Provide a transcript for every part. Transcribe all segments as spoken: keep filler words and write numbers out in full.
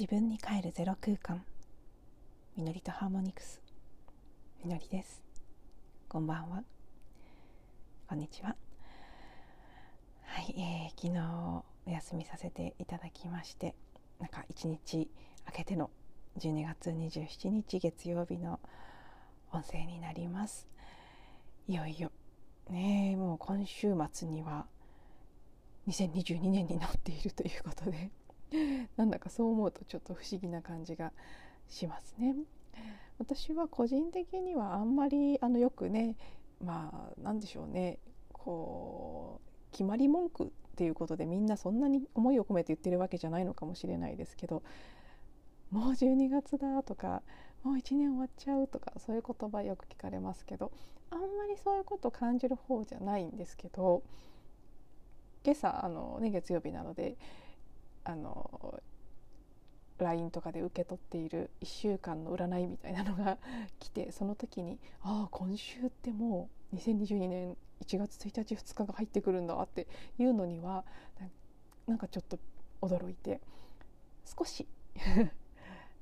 自分に帰るゼロ空間、みのりとハーモニクス、みのりです。こんばんは、こんにちは。はい、えー、昨日お休みさせていただきまして、なんか一日明けてのじゅうにがつにじゅうしちにち月曜日の音声になります。いよいよねえ、もう今週末にはにせんにじゅうにねんになっているということでなんだかそう思うとちょっと不思議な感じがしますね。私は個人的にはあんまりあのよくね、まあなんでしょうね、こう決まり文句っていうことでみんなそんなに思いを込めて言ってるわけじゃないのかもしれないですけど、もうじゅうにがつだとか、もういちねん終わっちゃうとか、そういう言葉よく聞かれますけど、あんまりそういうこと感じる方じゃないんですけど、今朝あの、ね、月曜日なのであの ライン とかで受け取っているいっしゅうかんの占いみたいなのが来て、その時にああ今週ってもうにせんにじゅうにねんいちがつついたちふつかが入ってくるんだっていうのにはなんかちょっと驚いて、少し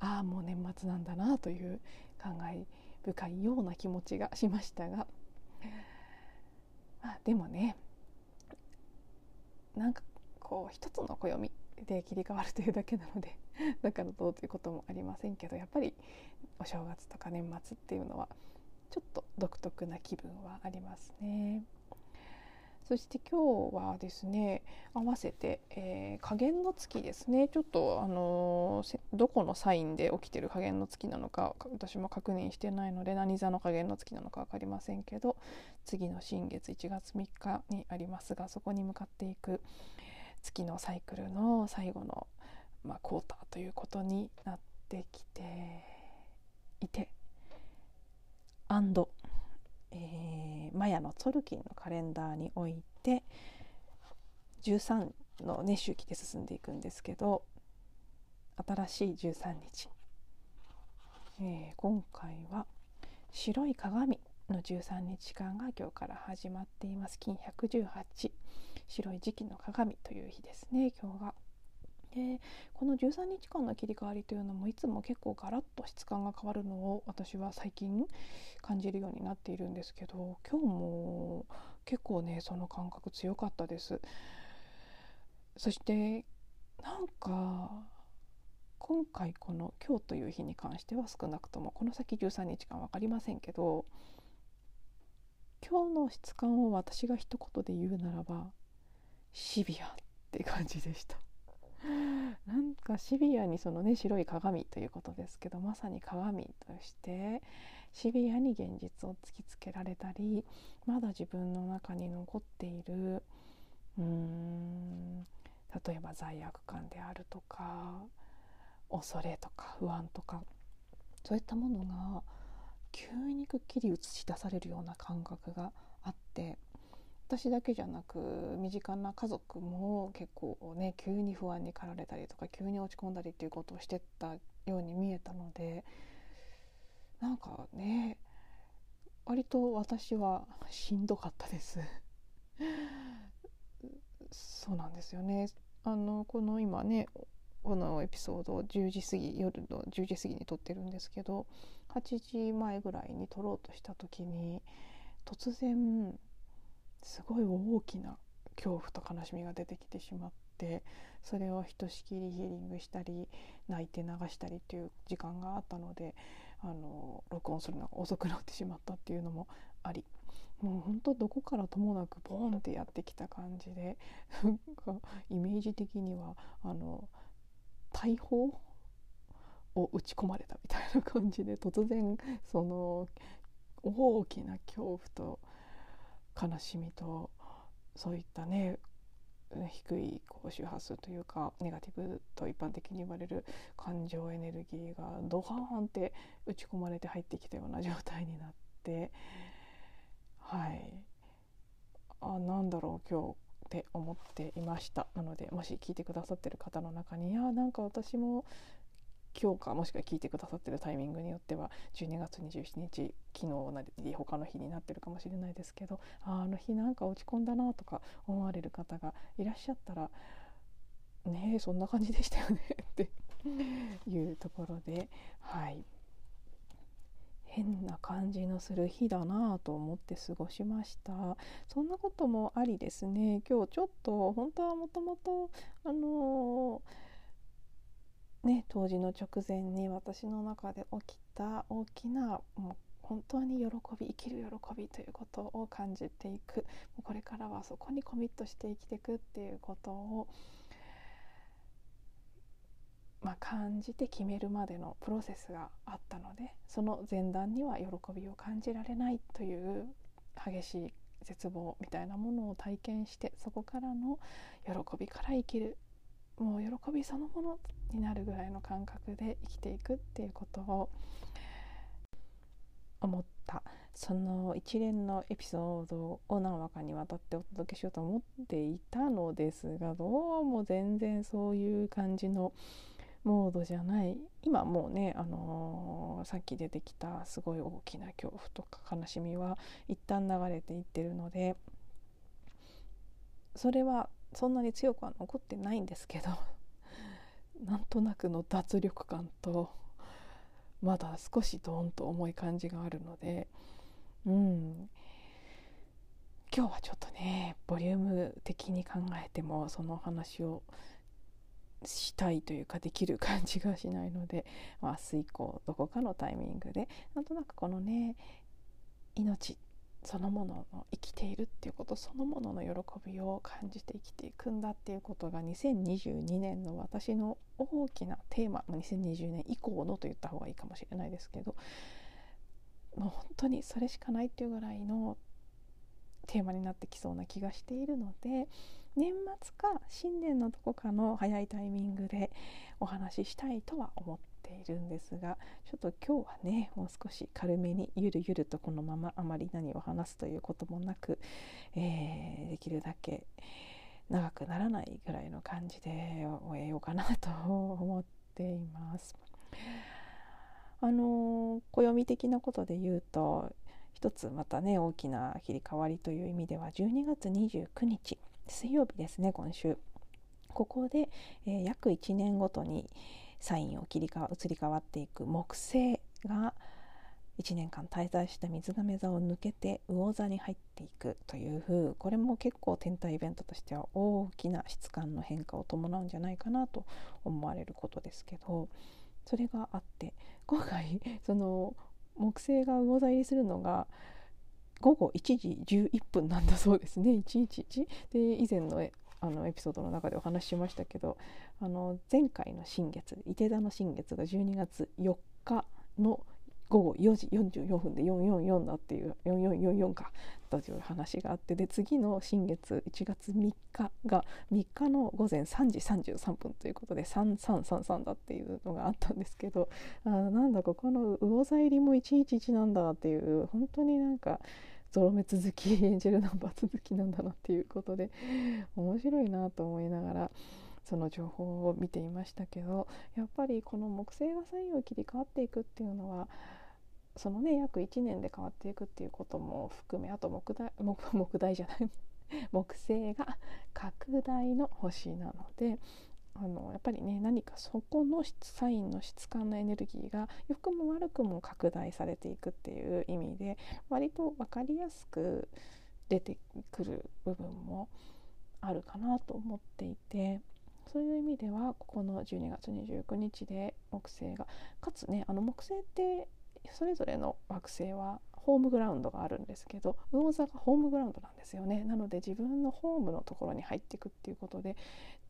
ああもう年末なんだなという感慨深いような気持ちがしましたが、まあ、でもね、なんかこう一つの暦で切り替わるというだけなので、だからどうということもありませんけど、やっぱりお正月とか年末っていうのはちょっと独特な気分はありますね。そして今日はですね、合わせて、えー、下弦の月ですね。ちょっと、あのー、どこのサインで起きてる下弦の月なのか私も確認してないので、何座の下弦の月なのか分かりませんけど、次の新月いちがつみっかにありますが、そこに向かっていく月のサイクルの最後の、まあ、クォーターということになってきていて、アンドえー、マヤのツォルキンのカレンダーにおいてじゅうさんの、ね、周期で進んでいくんですけど、新しいじゅうさんにち、えー、今回は白い鏡のじゅうさんにちかんが今日から始まっています。金ひゃくじゅうはち、白い磁器の鏡という日ですね、今日が。でこのじゅうさんにちかんの切り替わりというのも、いつも結構ガラッと質感が変わるのを私は最近感じるようになっているんですけど、今日も結構ねその感覚強かったです。そしてなんか今回この今日という日に関しては、少なくともこの先じゅうさんにちかん分かりませんけど、今日の質感を私が一言で言うならばシビアって感じでした。なんかシビアにそのね、白い鏡ということですけど、まさに鏡としてシビアに現実を突きつけられたり、まだ自分の中に残っているうーん例えば罪悪感であるとか、恐れとか不安とか、そういったものが急にくっきり映し出されるような感覚があって、私だけじゃなく身近な家族も結構ね、急に不安に駆られたりとか、急に落ち込んだりっていうことをしてったように見えたので、なんかね割と私はしんどかったですそうなんですよね。あのこの今ねこのエピソードをじゅうじすぎ、夜のじゅうじすぎに撮ってるんですけど、はちじまえぐらいに撮ろうとした時に、突然すごい大きな恐怖と悲しみが出てきてしまって、それをひとしきりヒーリングしたり泣いて流したりっていう時間があったので、あの録音するのが遅くなってしまったっていうのもあり、もう本当どこからともなくボーンってやってきた感じでなんかイメージ的にはあの大砲を打ち込まれたみたいな感じで、突然その大きな恐怖と悲しみと、そういったね低いこう周波数というかネガティブと一般的に言われる感情エネルギーがドハーンって打ち込まれて入ってきたような状態になって、はい、あなんだろう今日って思っていました。なのでもし聞いてくださってる方の中に、いやなんか私も今日か、もしくは聞いてくださってるタイミングによってはじゅうにがつにじゅうしちにち、昨日なり他の日になってるかもしれないですけど、 あ, あの日なんか落ち込んだなとか思われる方がいらっしゃったらねえ、そんな感じでしたよねっていうところで、はい、変な感じのする日だなと思って過ごしました。そんなこともありですね、今日ちょっと本当はもともとあのー、ね、当時の直前に私の中で起きた大きなもう本当に喜び、生きる喜びということを感じていく、もうこれからはそこにコミットして生きていくっていうことを、まあ、感じて決めるまでのプロセスがあったので、その前段には喜びを感じられないという激しい絶望みたいなものを体験して、そこからの喜びから生きる、もう喜びそのものになるぐらいの感覚で生きていくっていうことを思った。その一連のエピソードを何話かにわたってお届けしようと思っていたのですが、どうも全然そういう感じのモードじゃない。今もうね、あのー、さっき出てきたすごい大きな恐怖とか悲しみは一旦流れていってるので、それはそんなに強くは残ってないんですけど、なんとなくの脱力感とまだ少しドーンと重い感じがあるので、うん、今日はちょっとねボリューム的に考えてもその話をしたいというかできる感じがしないので、まあ、明日以降どこかのタイミングでなんとなくこのね命そのものの生きているっていうことそのものの喜びを感じて生きていくんだっていうことがにせんにじゅうにねんの私の大きなテーマ、にせんにじゅうねん以降のと言った方がいいかもしれないですけど、もう本当にそれしかないっていうぐらいのテーマになってきそうな気がしているので、年末か新年のどこかの早いタイミングでお話ししたいとは思っているんですが、ちょっと今日はねもう少し軽めにゆるゆるとこのままあまり何を話すということもなく、えー、できるだけ長くならないぐらいの感じで終えようかなと思っています。あの暦的なことで言うと、一つまたね大きな切り替わりという意味ではじゅうにがつにじゅうくにち水曜日ですね、今週ここで、えー、約いちねんごとにサインを切りか移り変わっていく木星がいちねんかん滞在した水瓶座を抜けて魚座に入っていくという、これも結構天体イベントとしては大きな質感の変化を伴うんじゃないかなと思われることですけど、それがあって今回その木星が魚座入りするのがごごいちじじゅういっぷんなんだそうですね。いちいちいちで以前の エ, あのエピソードの中でお話ししましたけど、あの前回の新月いて座の新月がじゅうにがつよっかのごごよじよんじゅうよんぷんでよんよんよんだっていうよんよんよんよんかという話があって、で次の新月いちがつみっかがみっかのごぜんさんじさんじゅうさんぷんということでさんさんさんさんだっていうのがあったんですけど、あなんだここの魚座入りもいちいちいちなんだっていう、本当になんかゾロ目続きエンジェルナンバー続きなんだなっていうことで面白いなと思いながらその情報を見ていましたけど、やっぱりこの木星がサインを切り替わっていくっていうのはそのね約いちねんで変わっていくっていうことも含め、あと木大木、木大じゃない木星が拡大の星なので、あのやっぱりね何かそこのサインの質感のエネルギーが良くも悪くも拡大されていくっていう意味で割と分かりやすく出てくる部分もあるかなと思っていて、そういう意味ではここのじゅうにがつにじゅうくにちで木星がかつね、あの木星ってそれぞれの惑星はホームグラウンドがあるんですけど、魚座がホームグラウンドなんですよね。なので自分のホームのところに入っていくっていうことで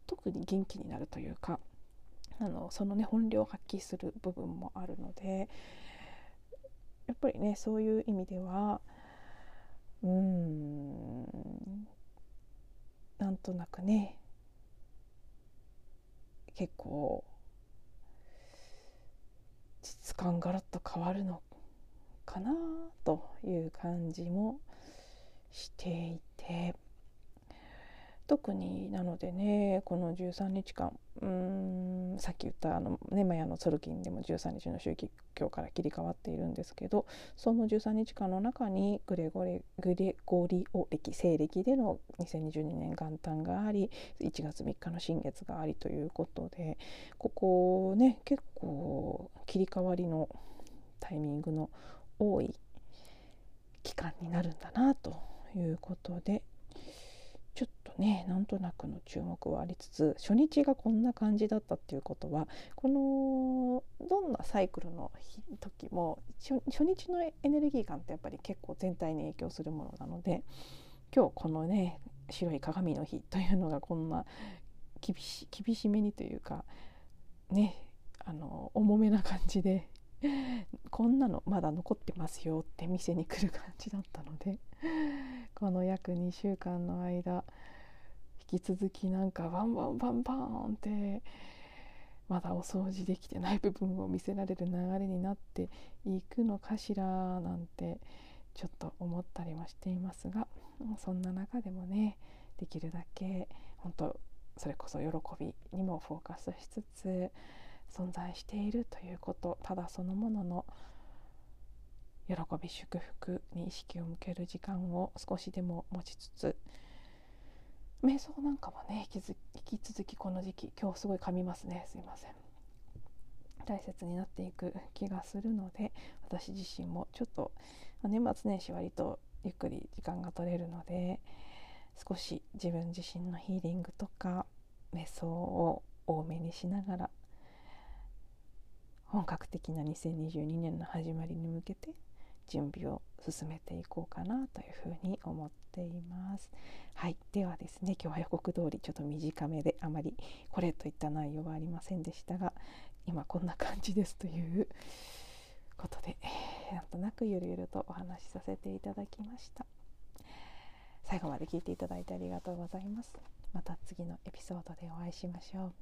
特に元気になるというか、あのそのね本領を発揮する部分もあるので、やっぱりねそういう意味ではうーんなんとなくね結構質感ガラッと変わるのかなという感じもしていて、特になのでねこのじゅうさんにちかんうーんうん、さっき言ったあの、ね、マヤのツルキンでもじゅうさんにちの周期表から切り替わっているんですけど、そのじゅうさんにちかんの中にグレゴリ、グレゴリオ暦西暦でのにせんにじゅうにねん元旦があり、いちがつみっかの新月がありということで、ここね結構切り替わりのタイミングの多い期間になるんだなということで、ちょっとねなんとなくの注目はありつつ、初日がこんな感じだったっていうことは、このどんなサイクルの時も 初, 初日のエネルギー感ってやっぱり結構全体に影響するものなので、今日このね白い鏡の日というのがこんな厳 し, 厳しめにというかね、あの重めな感じで、こんなのまだ残ってますよって店に来る感じだったので、この約にしゅうかんの間引き続きなんかバンバンバンバンってまだお掃除できてない部分を見せられる流れになっていくのかしらなんてちょっと思ったりはしていますが、そんな中でもねできるだけ本当それこそ喜びにもフォーカスしつつ、存在しているということ、ただそのものの喜び祝福に意識を向ける時間を少しでも持ちつつ、瞑想なんかはね引き続きこの時期、今日すごい噛みますね、すいません、大切になっていく気がするので、私自身もちょっと年末年始割とゆっくり時間が取れるので、少し自分自身のヒーリングとか瞑想を多めにしながら、本格的なにせんにじゅうにねんの始まりに向けて準備を進めていこうかなというふうに思っています。はい、ではですね、今日は予告通りちょっと短めで、あまりこれといった内容はありませんでしたが、今こんな感じですということで、なんとなくゆるゆるとお話しさせていただきました。最後まで聞いていただいてありがとうございます。また次のエピソードでお会いしましょう。